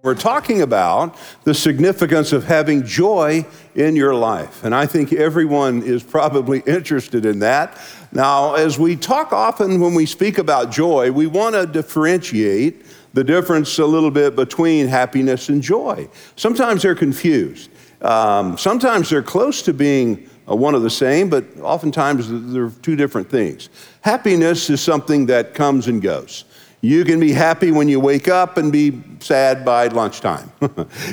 We're talking about the significance of having joy in your life, and I think everyone is probably interested in that. Now, as we talk often when we speak about joy, we want to differentiate the difference a little bit between happiness and joy. Sometimes they're confused. Sometimes they're close to being one of the same, but oftentimes they're two different things. Happiness is something that comes and goes. You can be happy when you wake up and be sad by lunchtime.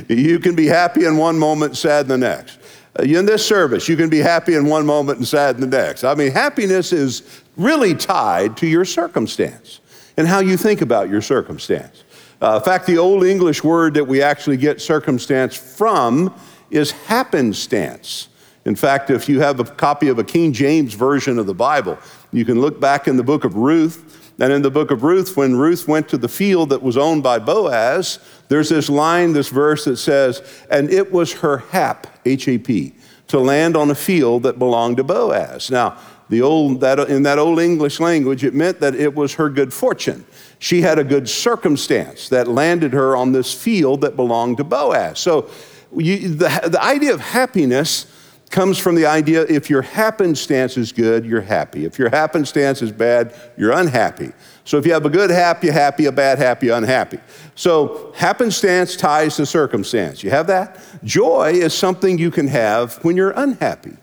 You can be happy in one moment, sad in the next. In this service, you can be happy in one moment and sad in the next. I mean, happiness is really tied to your circumstance and how you think about your circumstance. In fact, the old English word that we actually get circumstance from is happenstance. In fact, if you have a copy of a King James version of the Bible, you can look back in the book of Ruth. And in the book of Ruth, when Ruth went to the field that was owned by Boaz, there's this line, this verse that says, and it was her hap, H-A-P, to land on a field that belonged to Boaz. Now, in that old English language, it meant that it was her good fortune. She had a good circumstance that landed her on this field that belonged to Boaz. So the idea of happiness comes from the idea, if your happenstance is good, you're happy. If your happenstance is bad, you're unhappy. So if you have a good happy, a bad happy, unhappy. So happenstance ties to circumstance. You have that? Joy is something you can have when you're unhappy.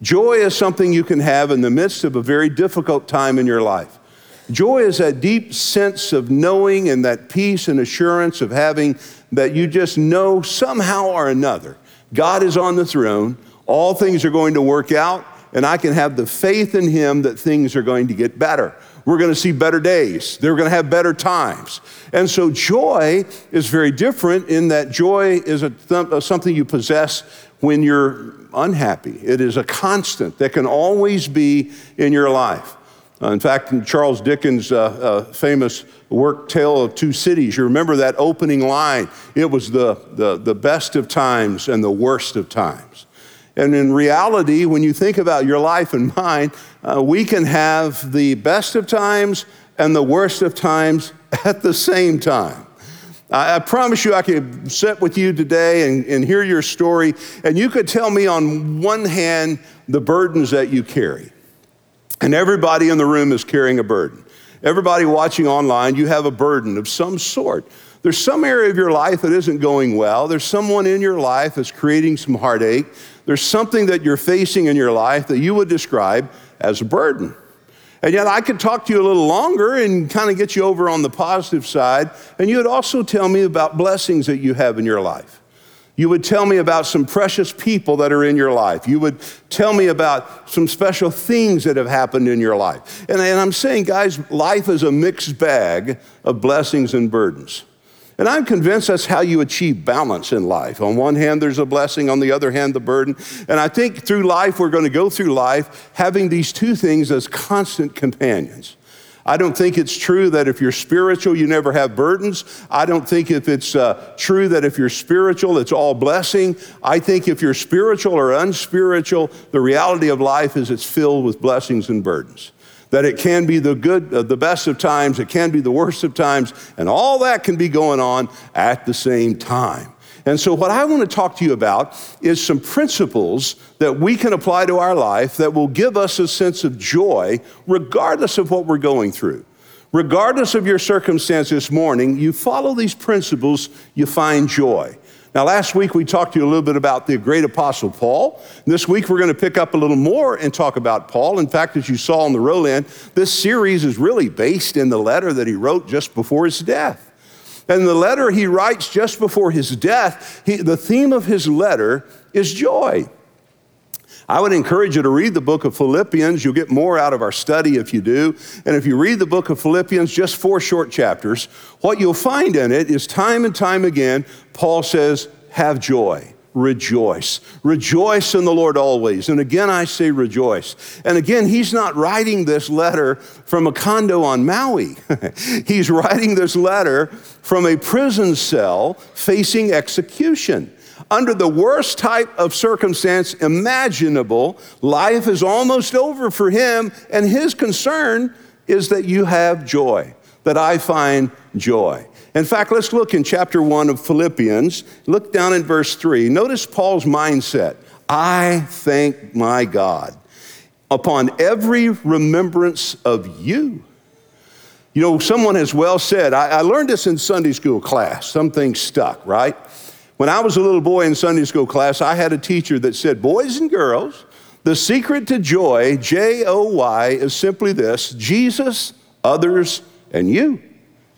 Joy is something you can have in the midst of a very difficult time in your life. Joy is that deep sense of knowing and that peace and assurance of having that you just know somehow or another, God is on the throne. All things are going to work out, and I can have the faith in him that things are going to get better. We're going to see better days. They're going to have better times. And so joy is very different in that joy is something you possess when you're unhappy. It is a constant that can always be in your life. In fact, in Charles Dickens' famous work, Tale of Two Cities, you remember that opening line, it was the best of times and the worst of times. And in reality, when you think about your life and mine, we can have the best of times and the worst of times at the same time. I promise you I could sit with you today and hear your story, and you could tell me on one hand the burdens that you carry. And everybody in the room is carrying a burden. Everybody watching online, you have a burden of some sort. There's some area of your life that isn't going well. There's someone in your life that's creating some heartache. There's something that you're facing in your life that you would describe as a burden. And yet I could talk to you a little longer and kind of get you over on the positive side, and you would also tell me about blessings that you have in your life. You would tell me about some precious people that are in your life. You would tell me about some special things that have happened in your life. And I'm saying, guys, life is a mixed bag of blessings and burdens. And I'm convinced that's how you achieve balance in life. On one hand, there's a blessing. On the other hand, the burden. And I think through life, we're going to go through life having these two things as constant companions. I don't think it's true that if you're spiritual, you never have burdens. I don't think if it's true that if you're spiritual, it's all blessing. I think if you're spiritual or unspiritual, the reality of life is it's filled with blessings and burdens. That it can be the good, the best of times, it can be the worst of times, and all that can be going on at the same time. And so what I want to talk to you about is some principles that we can apply to our life that will give us a sense of joy regardless of what we're going through. Regardless of your circumstance this morning, you follow these principles, you find joy. Now, last week we talked to you a little bit about the great Apostle Paul. This week we're going to pick up a little more and talk about Paul. In fact, as you saw on the roll in, this series is really based in the letter that he wrote just before his death. And the letter he writes just before his death, the theme of his letter is joy. I would encourage you to read the book of Philippians. You'll get more out of our study if you do. And if you read the book of Philippians, just 4 short chapters, what you'll find in it is time and time again, Paul says, have joy, rejoice. Rejoice in the Lord always. And again, I say rejoice. And again, he's not writing this letter from a condo on Maui. He's writing this letter from a prison cell facing execution. Under the worst type of circumstance imaginable, life is almost over for him, and his concern is that you have joy, that I find joy. In fact, let's look in chapter 1 of Philippians. Look down in verse 3. Notice Paul's mindset. I thank my God upon every remembrance of you. You know, someone has well said, I learned this in Sunday school class. Some things stuck, right? When I was a little boy in Sunday school class, I had a teacher that said, boys and girls, the secret to joy, J-O-Y, is simply this: Jesus, others, and you.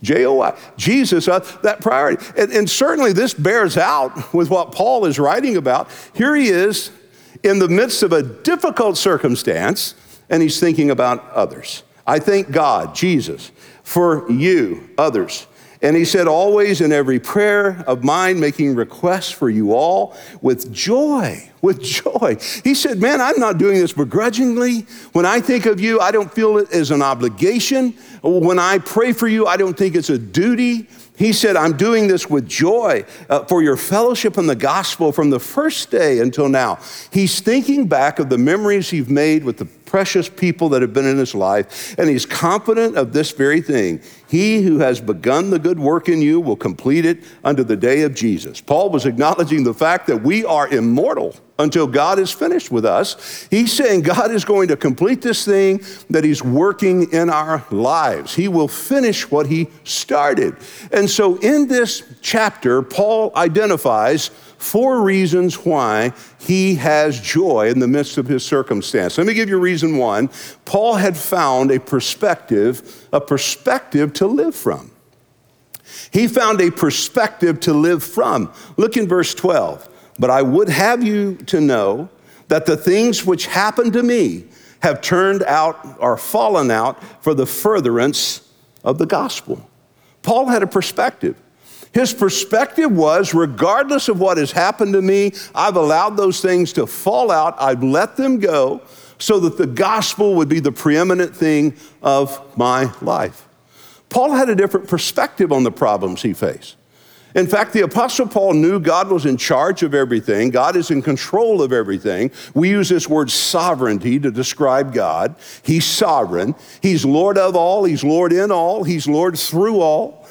J-O-I, Jesus, that priority. And certainly this bears out with what Paul is writing about. Here he is in the midst of a difficult circumstance, and he's thinking about others. I thank God, Jesus, for you, others. And he said, always in every prayer of mine, making requests for you all with joy, with joy. He said, man, I'm not doing this begrudgingly. When I think of you, I don't feel it as an obligation. When I pray for you, I don't think it's a duty. He said, I'm doing this with joy for your fellowship in the gospel from the first day until now. He's thinking back of the memories he's made with the precious people that have been in his life, and he's confident of this very thing. He who has begun the good work in you will complete it unto the day of Jesus. Paul was acknowledging the fact that we are immortal until God is finished with us. He's saying God is going to complete this thing that he's working in our lives. He will finish what he started. And so in this chapter, Paul identifies four reasons why he has joy in the midst of his circumstance. Let me give you reason one. Paul had found a perspective to live from. He found a perspective to live from. Look in verse 12. But I would have you to know that the things which happened to me have turned out or fallen out for the furtherance of the gospel. Paul had a perspective. His perspective was, regardless of what has happened to me, I've allowed those things to fall out. I've let them go so that the gospel would be the preeminent thing of my life. Paul had a different perspective on the problems he faced. In fact, the Apostle Paul knew God was in charge of everything. God is in control of everything. We use this word sovereignty to describe God. He's sovereign. He's Lord of all. He's Lord in all. He's Lord through all.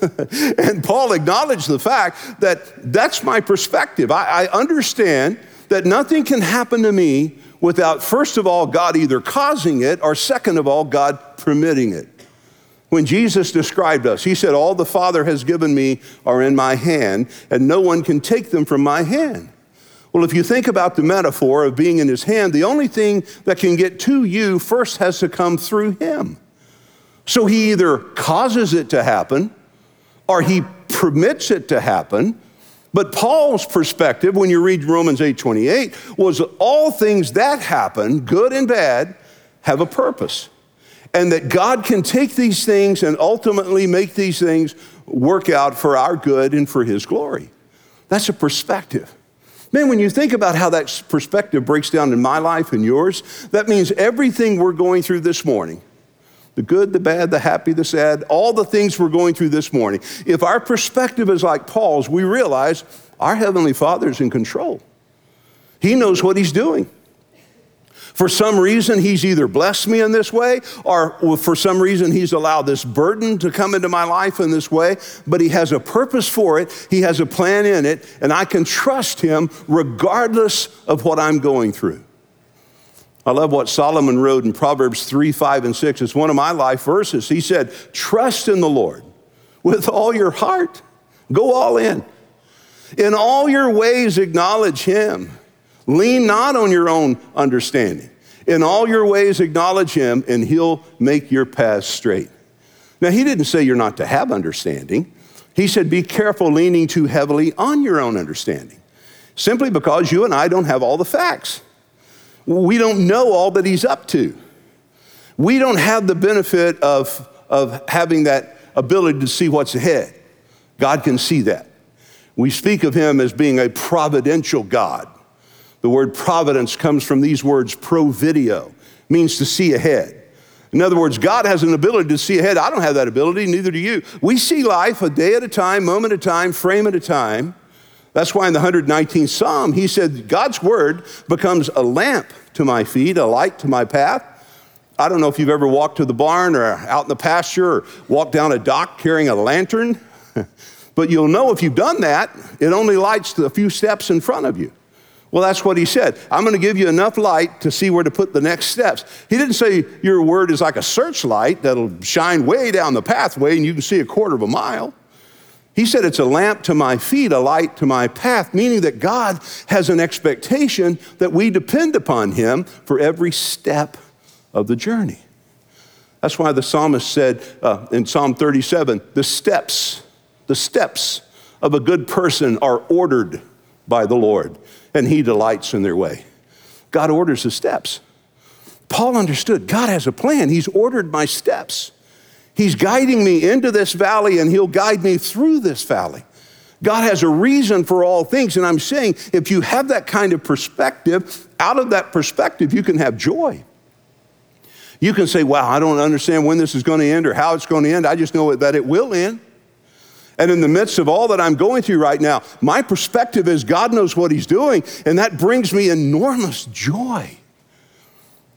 And Paul acknowledged the fact that that's my perspective. I understand that nothing can happen to me without, first of all, God either causing it or, second of all, God permitting it. When Jesus described us, he said, all the Father has given me are in my hand, and no one can take them from my hand. Well, if you think about the metaphor of being in his hand, the only thing that can get to you first has to come through him. So he either causes it to happen or he permits it to happen. But Paul's perspective, when you read Romans 8:28, was all things that happen, good and bad, have a purpose. And that God can take these things and ultimately make these things work out for our good and for his glory. That's a perspective. Man, when you think about how that perspective breaks down in my life and yours, that means everything we're going through this morning, the good, the bad, the happy, the sad, all the things we're going through this morning, if our perspective is like Paul's, we realize our Heavenly Father's in control. He knows what he's doing. For some reason, he's either blessed me in this way, or for some reason, he's allowed this burden to come into my life in this way, but he has a purpose for it, he has a plan in it, and I can trust him regardless of what I'm going through. I love what Solomon wrote in Proverbs 3, 5, and 6. It's one of my life verses. He said, trust in the Lord with all your heart. Go all in. In all your ways, acknowledge him. Lean not on your own understanding. In all your ways, acknowledge him, and he'll make your path straight. Now, he didn't say you're not to have understanding. He said, be careful leaning too heavily on your own understanding, simply because you and I don't have all the facts. We don't know all that he's up to. We don't have the benefit of having that ability to see what's ahead. God can see that. We speak of him as being a providential God. The word providence comes from these words, provideo, means to see ahead. In other words, God has an ability to see ahead. I don't have that ability, neither do you. We see life a day at a time, moment at a time, frame at a time. That's why in the 119th Psalm, he said, God's word becomes a lamp to my feet, a light to my path. I don't know if you've ever walked to the barn or out in the pasture or walked down a dock carrying a lantern, but you'll know if you've done that, it only lights a few steps in front of you. Well, that's what he said. I'm going to give you enough light to see where to put the next steps. He didn't say your word is like a searchlight that'll shine way down the pathway and you can see a quarter of a mile. He said it's a lamp to my feet, a light to my path, meaning that God has an expectation that we depend upon him for every step of the journey. That's why the psalmist said in Psalm 37, the steps of a good person are ordered by the Lord, and he delights in their way. God orders his steps. Paul understood God has a plan. He's ordered my steps. He's guiding me into this valley, and he'll guide me through this valley. God has a reason for all things, and I'm saying if you have that kind of perspective, out of that perspective, you can have joy. You can say, wow, I don't understand when this is going to end or how it's going to end. I just know that it will end. And in the midst of all that I'm going through right now, my perspective is God knows what he's doing, and that brings me enormous joy.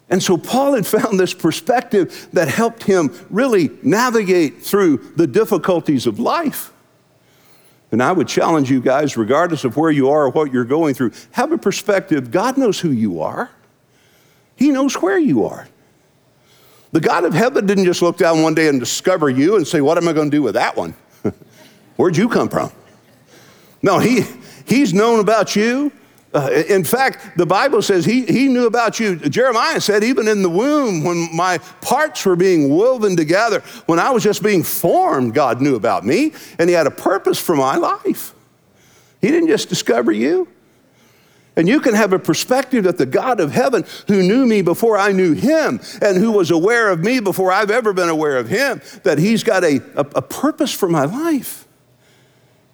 And so Paul had found this perspective that helped him really navigate through the difficulties of life. And I would challenge you guys, regardless of where you are or what you're going through, have a perspective. God knows who you are. He knows where you are. The God of heaven didn't just look down one day and discover you and say, what am I going to do with that one? Where'd you come from? No, he's known about you. In fact, the Bible says he knew about you. Jeremiah said, even in the womb, when my parts were being woven together, when I was just being formed, God knew about me, and he had a purpose for my life. He didn't just discover you. And you can have a perspective that the God of heaven, who knew me before I knew him, and who was aware of me before I've ever been aware of him, that he's got a purpose for my life.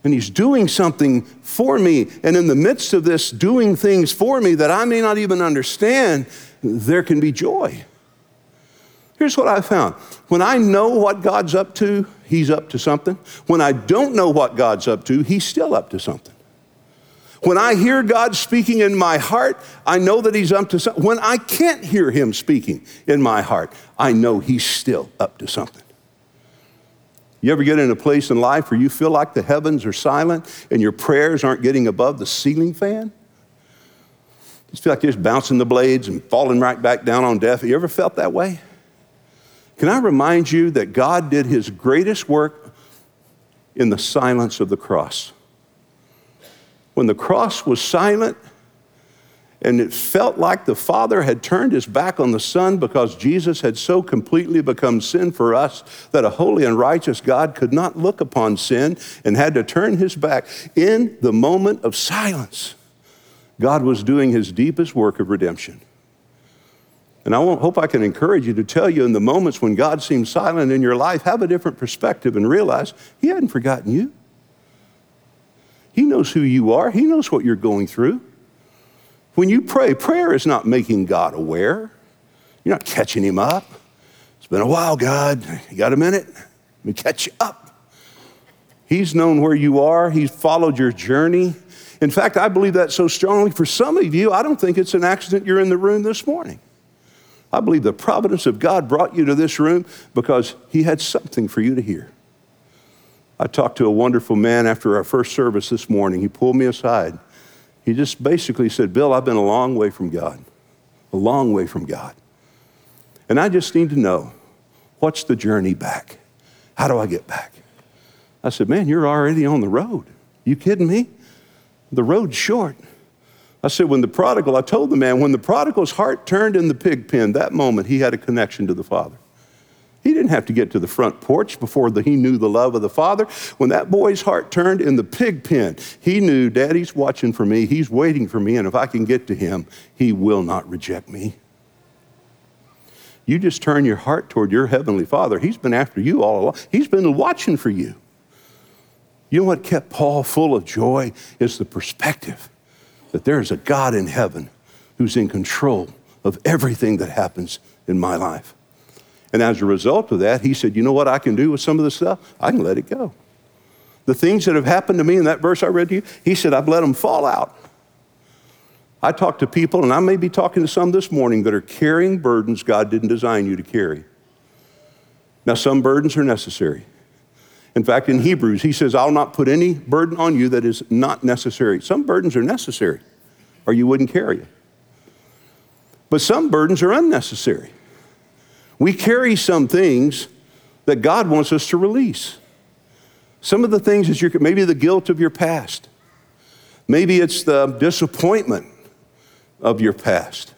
And he's doing something for me. And in the midst of this doing things for me that I may not even understand, there can be joy. Here's what I found. When I know what God's up to, he's up to something. When I don't know what God's up to, he's still up to something. When I hear God speaking in my heart, I know that he's up to something. When I can't hear him speaking in my heart, I know he's still up to something. You ever get in a place in life where you feel like the heavens are silent and your prayers aren't getting above the ceiling fan? You feel like you're just bouncing the blades and falling right back down on death. You ever felt that way? Can I remind you that God did his greatest work in the silence of the cross? When the cross was silent and it felt like the Father had turned his back on the Son because Jesus had so completely become sin for us that a holy and righteous God could not look upon sin and had to turn his back. In the moment of silence, God was doing his deepest work of redemption. And I hope I can encourage you to tell you in the moments when God seems silent in your life, have a different perspective and realize he hadn't forgotten you. He knows who you are. He knows what you're going through. When you pray, prayer is not making God aware. You're not catching him up. It's been a while, God. You got a minute? Let me catch you up. He's known where you are. He's followed your journey. In fact, I believe that so strongly. For some of you, I don't think it's an accident you're in the room this morning. I believe the providence of God brought you to this room because he had something for you to hear. I talked to a wonderful man after our first service this morning. He pulled me aside. He just basically said, Bill, I've been a long way from God, a long way from God. And I just need to know, what's the journey back? How do I get back? I said, man, you're already on the road. You kidding me? The road's short. I said, I told the man, when the prodigal's heart turned in the pig pen, that moment he had a connection to the Father. He didn't have to get to the front porch before he knew the love of the Father. When that boy's heart turned in the pig pen, he knew, Daddy's watching for me, he's waiting for me, and if I can get to him, he will not reject me. You just turn your heart toward your Heavenly Father. He's been after you all along. He's been watching for you. You know what kept Paul full of joy? It's the perspective that there is a God in heaven who's in control of everything that happens in my life. And as a result of that, he said, you know what I can do with some of this stuff? I can let it go. The things that have happened to me in that verse I read to you, he said, I've let them fall out. I talk to people, and I may be talking to some this morning that are carrying burdens God didn't design you to carry. Now, some burdens are necessary. In fact, in Hebrews, he says, I'll not put any burden on you that is not necessary. Some burdens are necessary, or you wouldn't carry it. But some burdens are unnecessary. We carry some things that God wants us to release. Some of the things that you're, maybe the guilt of your past. Maybe it's the disappointment of your past.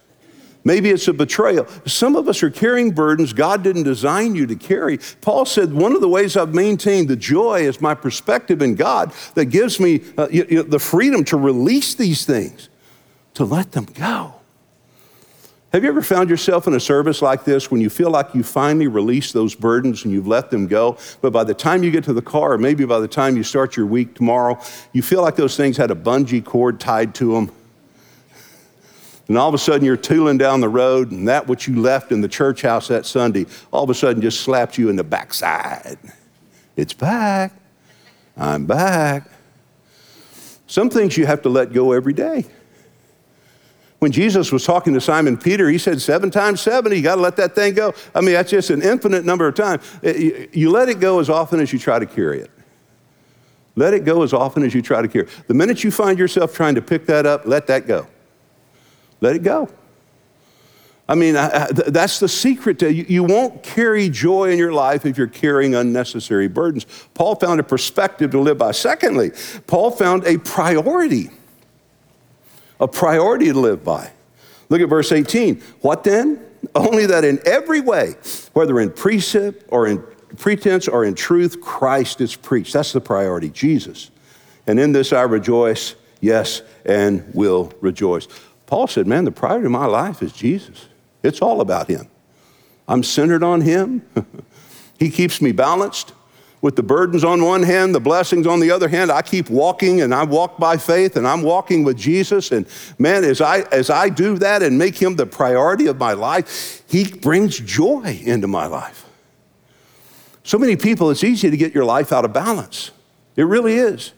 Maybe it's a betrayal. Some of us are carrying burdens God didn't design you to carry. Paul said, one of the ways I've maintained the joy is my perspective in God that gives me the freedom to release these things, to let them go. Have you ever found yourself in a service like this when you feel like you finally released those burdens and you've let them go, but by the time you get to the car, or maybe by the time you start your week tomorrow, you feel like those things had a bungee cord tied to them? And all of a sudden, you're tooling down the road, and that which you left in the church house that Sunday, all of a sudden just slaps you in the backside. It's back. I'm back. Some things you have to let go every day. When Jesus was talking to Simon Peter, he said 7 times 70, you got to let that thing go. I mean, that's just an infinite number of times. You let it go as often as you try to carry it. Let it go as often as you try to carry it. The minute you find yourself trying to pick that up, let that go. Let it go. I mean, that's the secret. You won't carry joy in your life if you're carrying unnecessary burdens. Paul found a perspective to live by. Secondly, Paul found a priority to live by. Look at verse 18. What then? Only that in every way, whether in precept or in pretense or in truth, Christ is preached. That's the priority, Jesus. And in this I rejoice, yes, and will rejoice. Paul said, man, the priority of my life is Jesus. It's all about him. I'm centered on him. He keeps me balanced with the burdens on one hand, the blessings on the other hand. I keep walking, and I walk by faith, and I'm walking with Jesus. And man, as I do that and make him the priority of my life, he brings joy into my life. So many people, it's easy to get your life out of balance. It really is.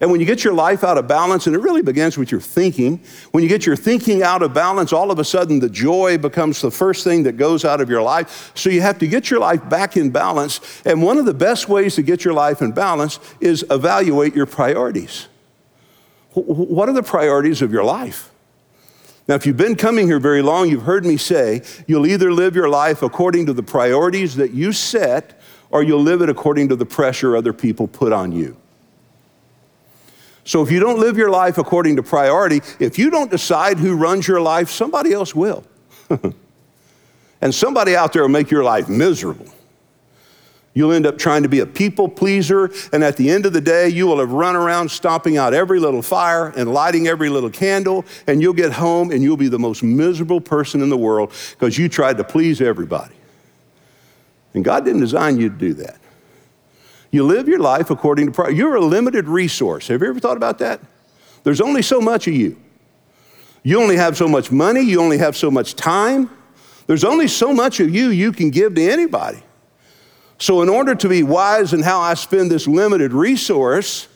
And when you get your life out of balance, and it really begins with your thinking, when you get your thinking out of balance, all of a sudden the joy becomes the first thing that goes out of your life. So you have to get your life back in balance. And one of the best ways to get your life in balance is evaluate your priorities. What are the priorities of your life? Now, if you've been coming here very long, you've heard me say, you'll either live your life according to the priorities that you set, or you'll live it according to the pressure other people put on you. So if you don't live your life according to priority, if you don't decide who runs your life, somebody else will. And somebody out there will make your life miserable. You'll end up trying to be a people pleaser, and at the end of the day, you will have run around stomping out every little fire and lighting every little candle, and you'll get home and you'll be the most miserable person in the world because you tried to please everybody. And God didn't design you to do that. You live your life according to priority. You're a limited resource. Have you ever thought about that? There's only so much of you. You only have so much money. You only have so much time. There's only so much of you can give to anybody. So in order to be wise in how I spend this limited resource,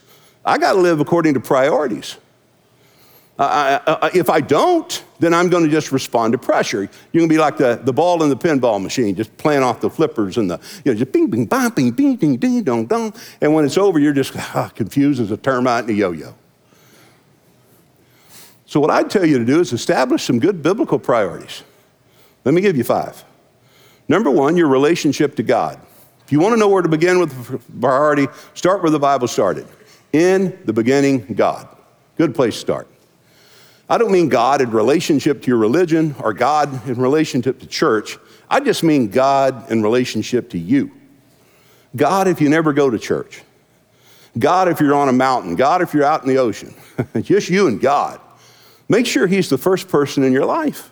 I got to live according to priorities. If I don't, then I'm going to just respond to pressure. You're going to be like the ball in the pinball machine, just playing off the flippers and just bing, bing, bong, bing, bing, ding, ding, dong, dong. And when it's over, you're just confused as a termite and a yo-yo. So what I'd tell you to do is establish some good biblical priorities. Let me give you 5. Number 1, your relationship to God. If you want to know where to begin with priority, start where the Bible started. In the beginning, God. Good place to start. I don't mean God in relationship to your religion or God in relationship to church. I just mean God in relationship to you. God if you never go to church. God if you're on a mountain. God if you're out in the ocean. Just you and God. Make sure he's the first person in your life.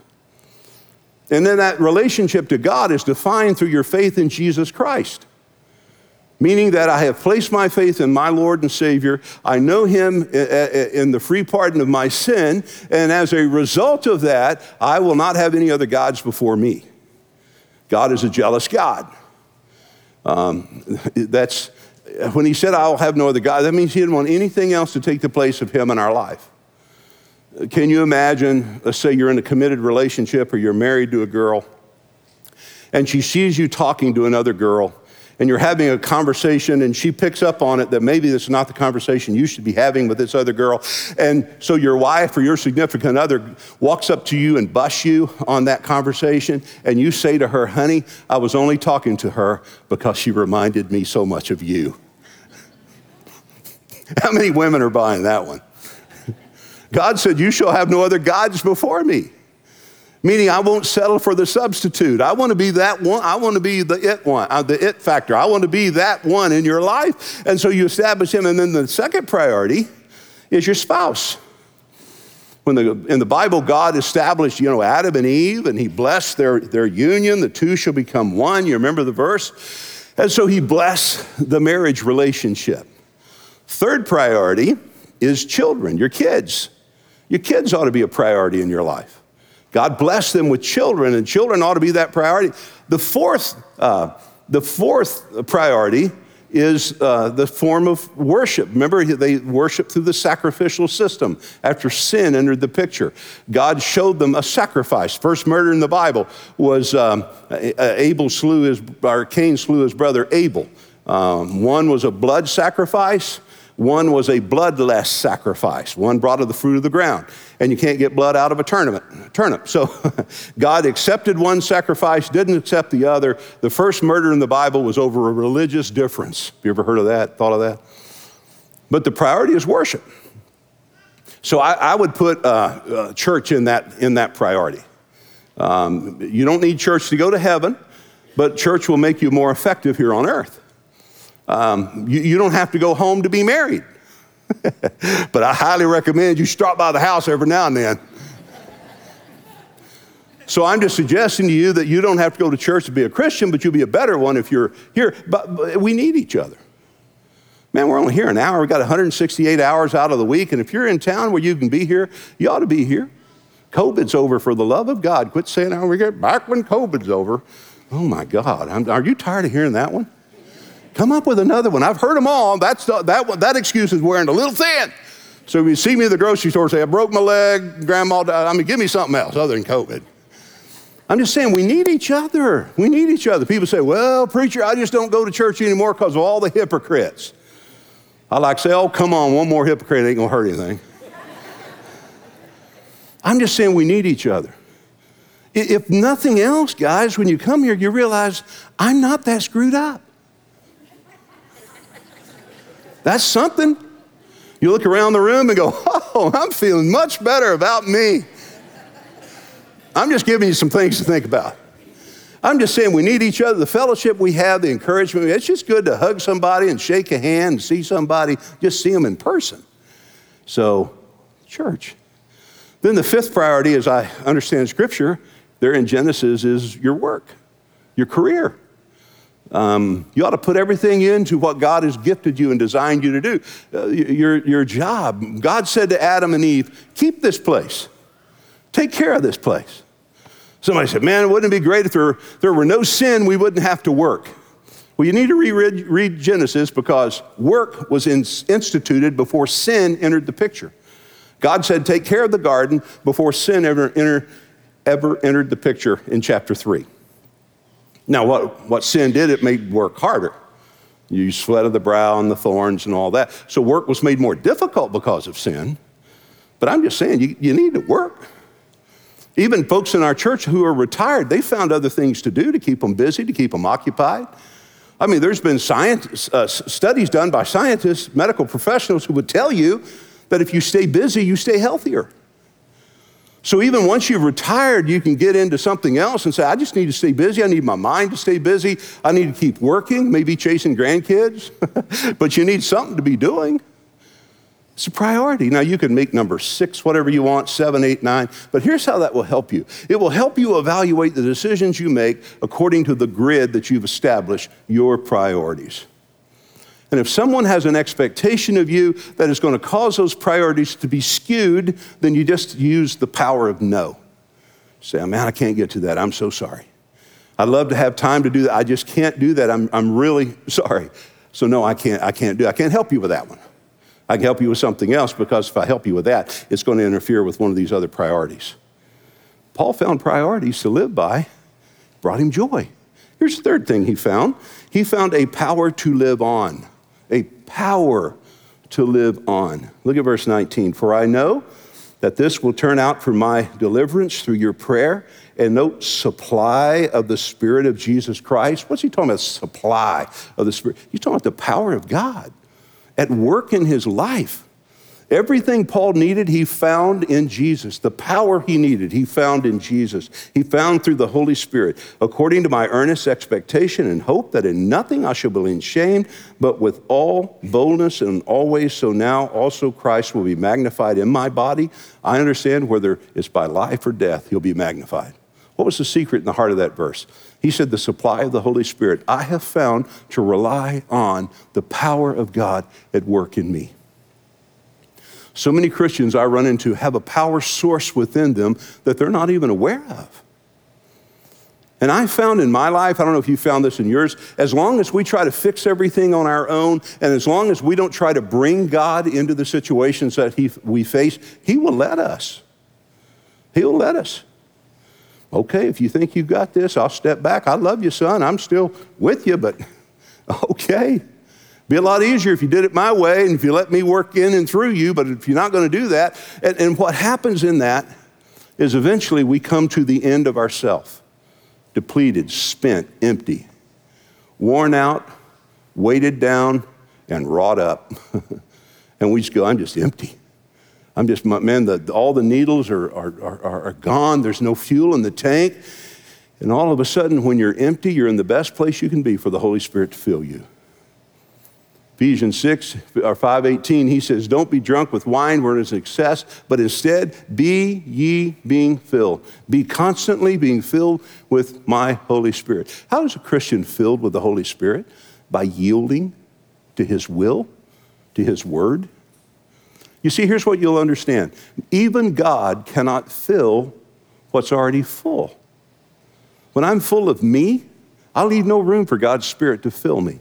And then that relationship to God is defined through your faith in Jesus Christ. meaning that I have placed my faith in my Lord and Savior. I know him in the free pardon of my sin, and as a result of that, I will not have any other gods before me. God is a jealous God. That's when he said, I will have no other God, that means he didn't want anything else to take the place of him in our life. Can you imagine, let's say you're in a committed relationship or you're married to a girl, and she sees you talking to another girl, and you're having a conversation, and she picks up on it that maybe this is not the conversation you should be having with this other girl. And so your wife or your significant other walks up to you and busts you on that conversation, and you say to her, honey, I was only talking to her because she reminded me so much of you. How many women are buying that one? God said, you shall have no other gods before me. Meaning I won't settle for the substitute. I want to be that one. I want to be the it one, the it factor. I want to be that one in your life. And so you establish him. And then the second priority is your spouse. In the Bible, God established, Adam and Eve, and he blessed their union. The two shall become one. You remember the verse? And so he blessed the marriage relationship. Third priority is children, your kids. Your kids ought to be a priority in your life. God blessed them with children, and children ought to be that priority. The fourth priority is the form of worship. Remember, they worship through the sacrificial system. After sin entered the picture, God showed them a sacrifice. First murder in the Bible was Cain slew his brother Abel. One was a blood sacrifice. One was a bloodless sacrifice. One brought of the fruit of the ground. And you can't get blood out of a turnip. So God accepted one sacrifice, didn't accept the other. The first murder in the Bible was over a religious difference. Have you ever heard of that, thought of that? But the priority is worship. So I would put church in that priority. You don't need church to go to heaven, but church will make you more effective here on earth. You don't have to go home to be married. But I highly recommend you stop by the house every now and then. So I'm just suggesting to you that you don't have to go to church to be a Christian, but you'll be a better one if you're here. But we need each other. Man, we're only here an hour. We got 168 hours out of the week. And if you're in town where you can be here, you ought to be here. COVID's over, for the love of God. Quit saying, oh, we get back when COVID's over. Oh, my God. Are you tired of hearing that one? Come up with another one. I've heard them all. That excuse is wearing a little thin. So if you see me at the grocery store, say, I broke my leg, grandma died. I mean, give me something else other than COVID. I'm just saying we need each other. We need each other. People say, well, preacher, I just don't go to church anymore because of all the hypocrites. I like to say, oh, come on, one more hypocrite ain't going to hurt anything. I'm just saying we need each other. If nothing else, guys, when you come here, you realize I'm not that screwed up. That's something. You look around the room and go, oh, I'm feeling much better about me. I'm just giving you some things to think about. I'm just saying we need each other. The fellowship we have, the encouragement, it's just good to hug somebody and shake a hand and see somebody, just see them in person. So, church. Then the fifth priority, as I understand Scripture, there in Genesis, is your work, your career. You ought to put everything into what God has gifted you and designed you to do. Your job. God said to Adam and Eve, keep this place. Take care of this place. Somebody said, man, wouldn't it be great if there were no sin, we wouldn't have to work. Well, you need to reread Genesis, because work was instituted before sin entered the picture. God said, take care of the garden before sin ever entered the picture in chapter 3. Now, what sin did, it made work harder. You sweat of the brow and the thorns and all that. So work was made more difficult because of sin. But I'm just saying, you need to work. Even folks in our church who are retired, they found other things to do to keep them busy, to keep them occupied. I mean, there's been studies done by scientists, medical professionals, who would tell you that if you stay busy, you stay healthier. So even once you're retired, you can get into something else and say, I just need to stay busy. I need my mind to stay busy. I need to keep working, maybe chasing grandkids. But you need something to be doing. It's a priority. Now, you can make number 6, whatever you want, 7, 8, 9. But here's how that will help you. It will help you evaluate the decisions you make according to the grid that you've established, your priorities. And if someone has an expectation of you that is going to cause those priorities to be skewed, then you just use the power of no. Say, man, I can't get to that. I'm so sorry. I'd love to have time to do that. I just can't do that. I'm really sorry. So no, I can't help you with that one. I can help you with something else, because if I help you with that, it's going to interfere with one of these other priorities. Paul found priorities to live by, brought him joy. Here's the third thing he found. He found a power to live on, a power to live on. Look at verse 19. For I know that this will turn out for my deliverance through your prayer. And note, supply of the Spirit of Jesus Christ. What's he talking about? Supply of the Spirit. He's talking about the power of God at work in his life. Everything Paul needed, he found in Jesus. The power he needed, he found in Jesus. He found through the Holy Spirit, according to my earnest expectation and hope that in nothing I shall be ashamed, but with all boldness and always so now also Christ will be magnified in my body. I understand whether it's by life or death, he'll be magnified. What was the secret in the heart of that verse? He said, the supply of the Holy Spirit. I have found to rely on the power of God at work in me. So many Christians I run into have a power source within them that they're not even aware of. And I found in my life, I don't know if you found this in yours, as long as we try to fix everything on our own, and as long as we don't try to bring God into the situations that we face, he will let us. He'll let us. Okay, if you think you've got this, I'll step back. I love you, son. I'm still with you, but okay. Be a lot easier if you did it my way and if you let me work in and through you, but if you're not going to do that, and what happens in that is eventually we come to the end of ourself, depleted, spent, empty, worn out, weighted down, and wrought up. And we just go, I'm just empty. I'm just, man, all the needles are gone. There's no fuel in the tank. And all of a sudden, when you're empty, you're in the best place you can be for the Holy Spirit to fill you. Ephesians 5:18, he says, don't be drunk with wine where it is excess, but instead be ye being filled. Be constantly being filled with my Holy Spirit. How is a Christian filled with the Holy Spirit? By yielding to his will, to his word. You see, here's what you'll understand. Even God cannot fill what's already full. When I'm full of me, I leave no room for God's Spirit to fill me.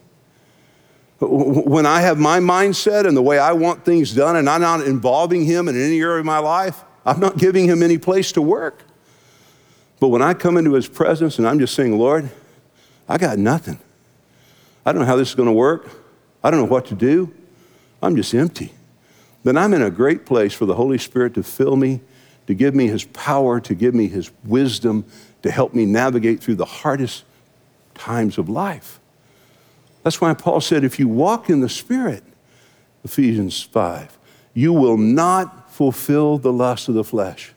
When I have my mindset and the way I want things done and I'm not involving him in any area of my life, I'm not giving him any place to work. But when I come into his presence and I'm just saying, Lord, I got nothing. I don't know how this is going to work. I don't know what to do. I'm just empty. Then I'm in a great place for the Holy Spirit to fill me, to give me his power, to give me his wisdom, to help me navigate through the hardest times of life. That's why Paul said, if you walk in the Spirit, Ephesians 5, you will not fulfill the lust of the flesh.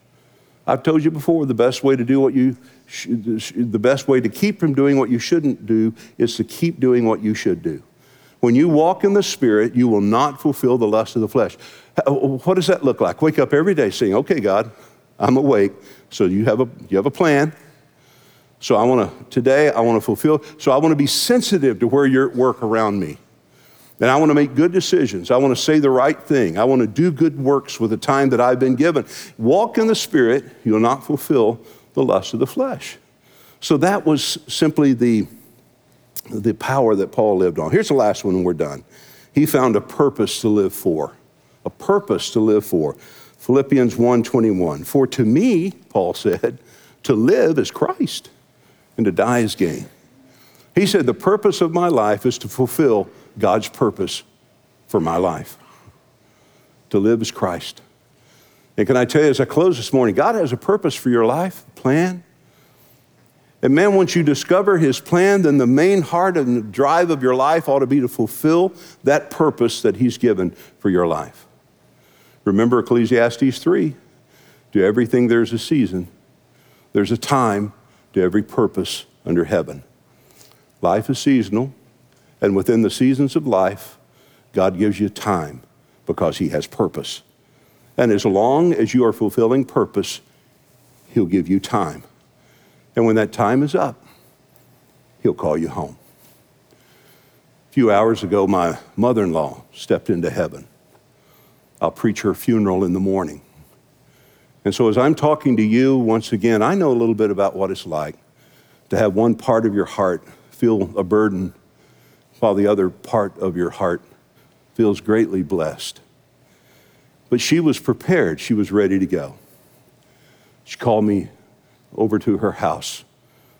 I've told you before, the best way to do what you the best way to keep from doing what you shouldn't do is to keep doing what you should do. When you walk in the Spirit, you will not fulfill the lust of the flesh. What does that look like? Wake up every day saying, okay, God, I'm awake. So you have a plan. So today I want to fulfill, so I want to be sensitive to where you're at work around me. And I want to make good decisions. I want to say the right thing. I want to do good works with the time that I've been given. Walk in the Spirit, you'll not fulfill the lust of the flesh. So that was simply the power that Paul lived on. Here's the last one and we're done. He found a purpose to live for, a purpose to live for. Philippians 1:21, for to me, Paul said, to live is Christ. And to die is gain. He said, the purpose of my life is to fulfill God's purpose for my life. To live is Christ. And can I tell you, as I close this morning, God has a purpose for your life, a plan. And man, once you discover his plan, then the main heart and the drive of your life ought to be to fulfill that purpose that he's given for your life. Remember Ecclesiastes 3, to everything there's a season, there's a time, to every purpose under heaven. Life is seasonal, and within the seasons of life, God gives you time because he has purpose. And as long as you are fulfilling purpose, he'll give you time. And when that time is up, he'll call you home. A few hours ago, my mother-in-law stepped into heaven. I'll preach her funeral in the morning. And so as I'm talking to you, once again, I know a little bit about what it's like to have one part of your heart feel a burden while the other part of your heart feels greatly blessed. But she was prepared. She was ready to go. She called me over to her house,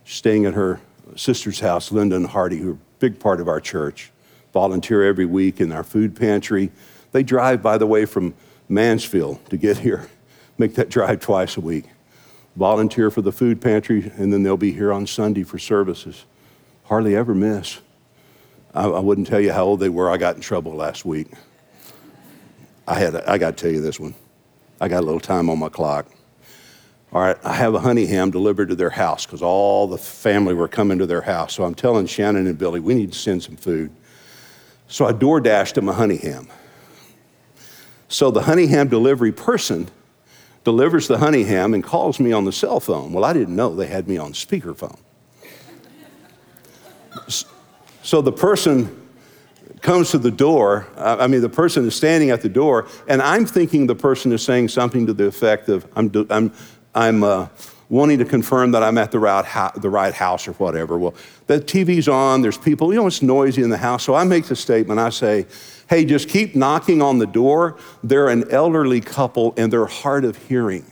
staying at her sister's house, Linda and Hardy, who are a big part of our church, volunteer every week in our food pantry. They drive, by the way, from Mansfield to get here, make that drive twice a week, volunteer for the food pantry, and then they'll be here on Sunday for services. Hardly ever miss. I wouldn't tell you how old they were. I got in trouble last week. I got to tell you this one. I got a little time on my clock. All right, I have a honey ham delivered to their house because all the family were coming to their house. So I'm telling Shannon and Billy, we need to send some food. So I door dashed them a honey ham. So the honey ham delivery person delivers the honey ham and calls me on the cell phone. Well, I didn't know they had me on speakerphone. So the person comes to the door. The person is standing at the door, and I'm thinking the person is saying something to the effect of, I'm wanting to confirm that I'm at the right house or whatever. Well, the TV's on, there's people, it's noisy in the house. So I make the statement, I say, hey, just keep knocking on the door. They're an elderly couple and they're hard of hearing.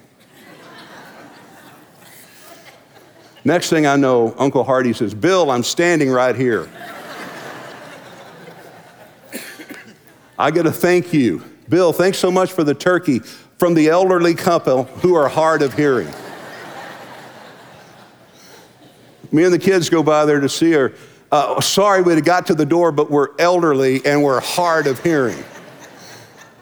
Next thing I know, Uncle Hardy says, Bill, I'm standing right here. I get a thank you. Bill, thanks so much for the turkey from the elderly couple who are hard of hearing. Me and the kids go by there to see her. Sorry, we got to the door, but we're elderly and we're hard of hearing.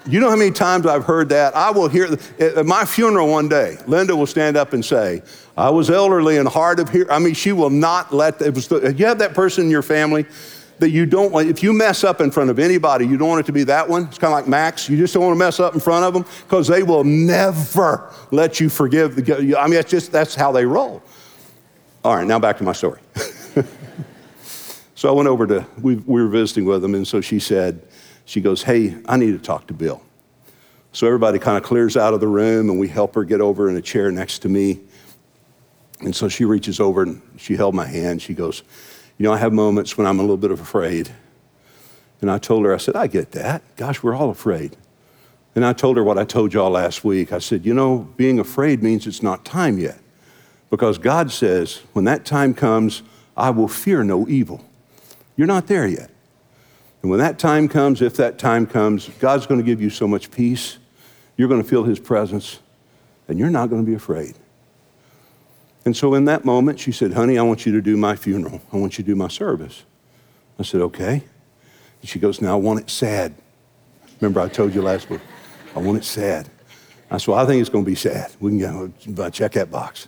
You know how many times I've heard that? I will hear, at my funeral one day, Linda will stand up and say, I was elderly and hard of hearing. She will not let, you have that person in your family that you don't want, if you mess up in front of anybody, you don't want it to be that one. It's kind of like Max. You just don't want to mess up in front of them because they will never let you forgive. That's how they roll. All right, now back to my story. So I went over to, we were visiting with them, and so she goes, hey, I need to talk to Bill. So everybody kind of clears out of the room, and we help her get over in a chair next to me. And so she reaches over, and she held my hand. She goes, I have moments when I'm a little bit afraid. And I told her, I said, I get that. Gosh, we're all afraid. And I told her what I told y'all last week. I said, being afraid means it's not time yet. Because God says, when that time comes, I will fear no evil. You're not there yet. And when that time comes, if that time comes, God's going to give you so much peace. You're going to feel his presence, and you're not going to be afraid. And so in that moment, she said, honey, I want you to do my funeral. I want you to do my service. I said, okay. And she goes, now I want it sad. Remember I told you last week, I want it sad. I said, well, I think it's going to be sad. We can go check that box.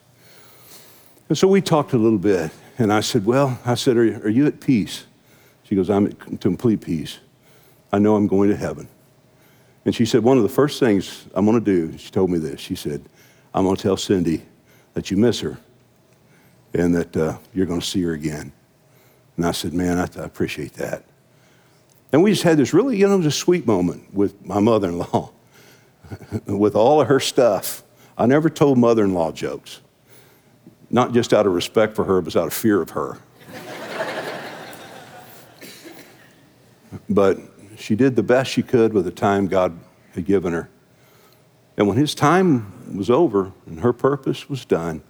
And so we talked a little bit. And I said, are you at peace? She goes, I'm at complete peace. I know I'm going to heaven. And she said, one of the first things I'm going to do, she told me this. She said, I'm going to tell Cindy that you miss her and that you're going to see her again. And I said, man, I appreciate that. And we just had this really, just sweet moment with my mother-in-law, with all of her stuff. I never told mother-in-law jokes. Not just out of respect for her, but out of fear of her. But she did the best she could with the time God had given her. And when his time was over and her purpose was done,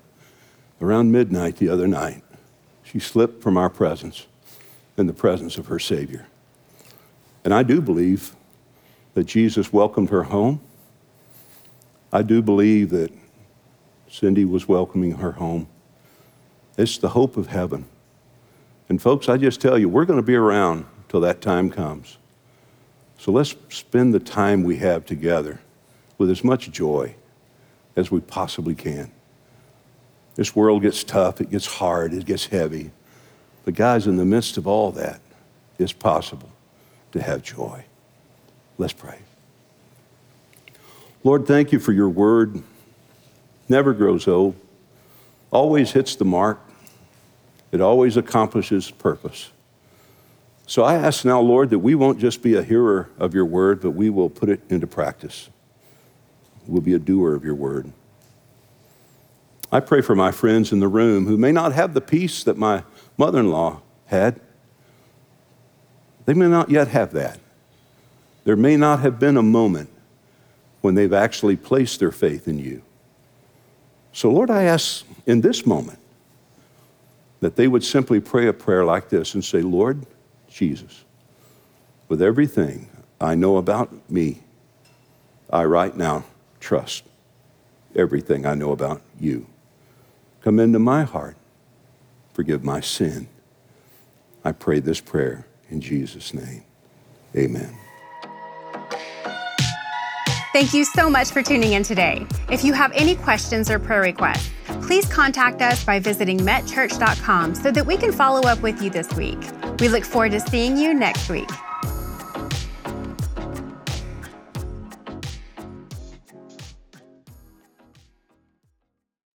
around midnight the other night, she slipped from our presence in the presence of her Savior. And I do believe that Jesus welcomed her home. I do believe that Cindy was welcoming her home. It's the hope of heaven. And folks, I just tell you, we're going to be around till that time comes. So let's spend the time we have together with as much joy as we possibly can. This world gets tough, it gets hard, it gets heavy. But guys, in the midst of all that, it's possible to have joy. Let's pray. Lord, thank you for your word. Never grows old, always hits the mark. It always accomplishes purpose. So I ask now, Lord, that we won't just be a hearer of your word, but we will put it into practice. We'll be a doer of your word. I pray for my friends in the room who may not have the peace that my mother-in-law had. They may not yet have that. There may not have been a moment when they've actually placed their faith in you. So Lord, I ask in this moment that they would simply pray a prayer like this and say, Lord Jesus, with everything I know about me, I right now trust everything I know about you. Come into my heart. Forgive my sin. I pray this prayer in Jesus' name. Amen. Thank you so much for tuning in today. If you have any questions or prayer requests, please contact us by visiting metchurch.com so that we can follow up with you this week. We look forward to seeing you next week.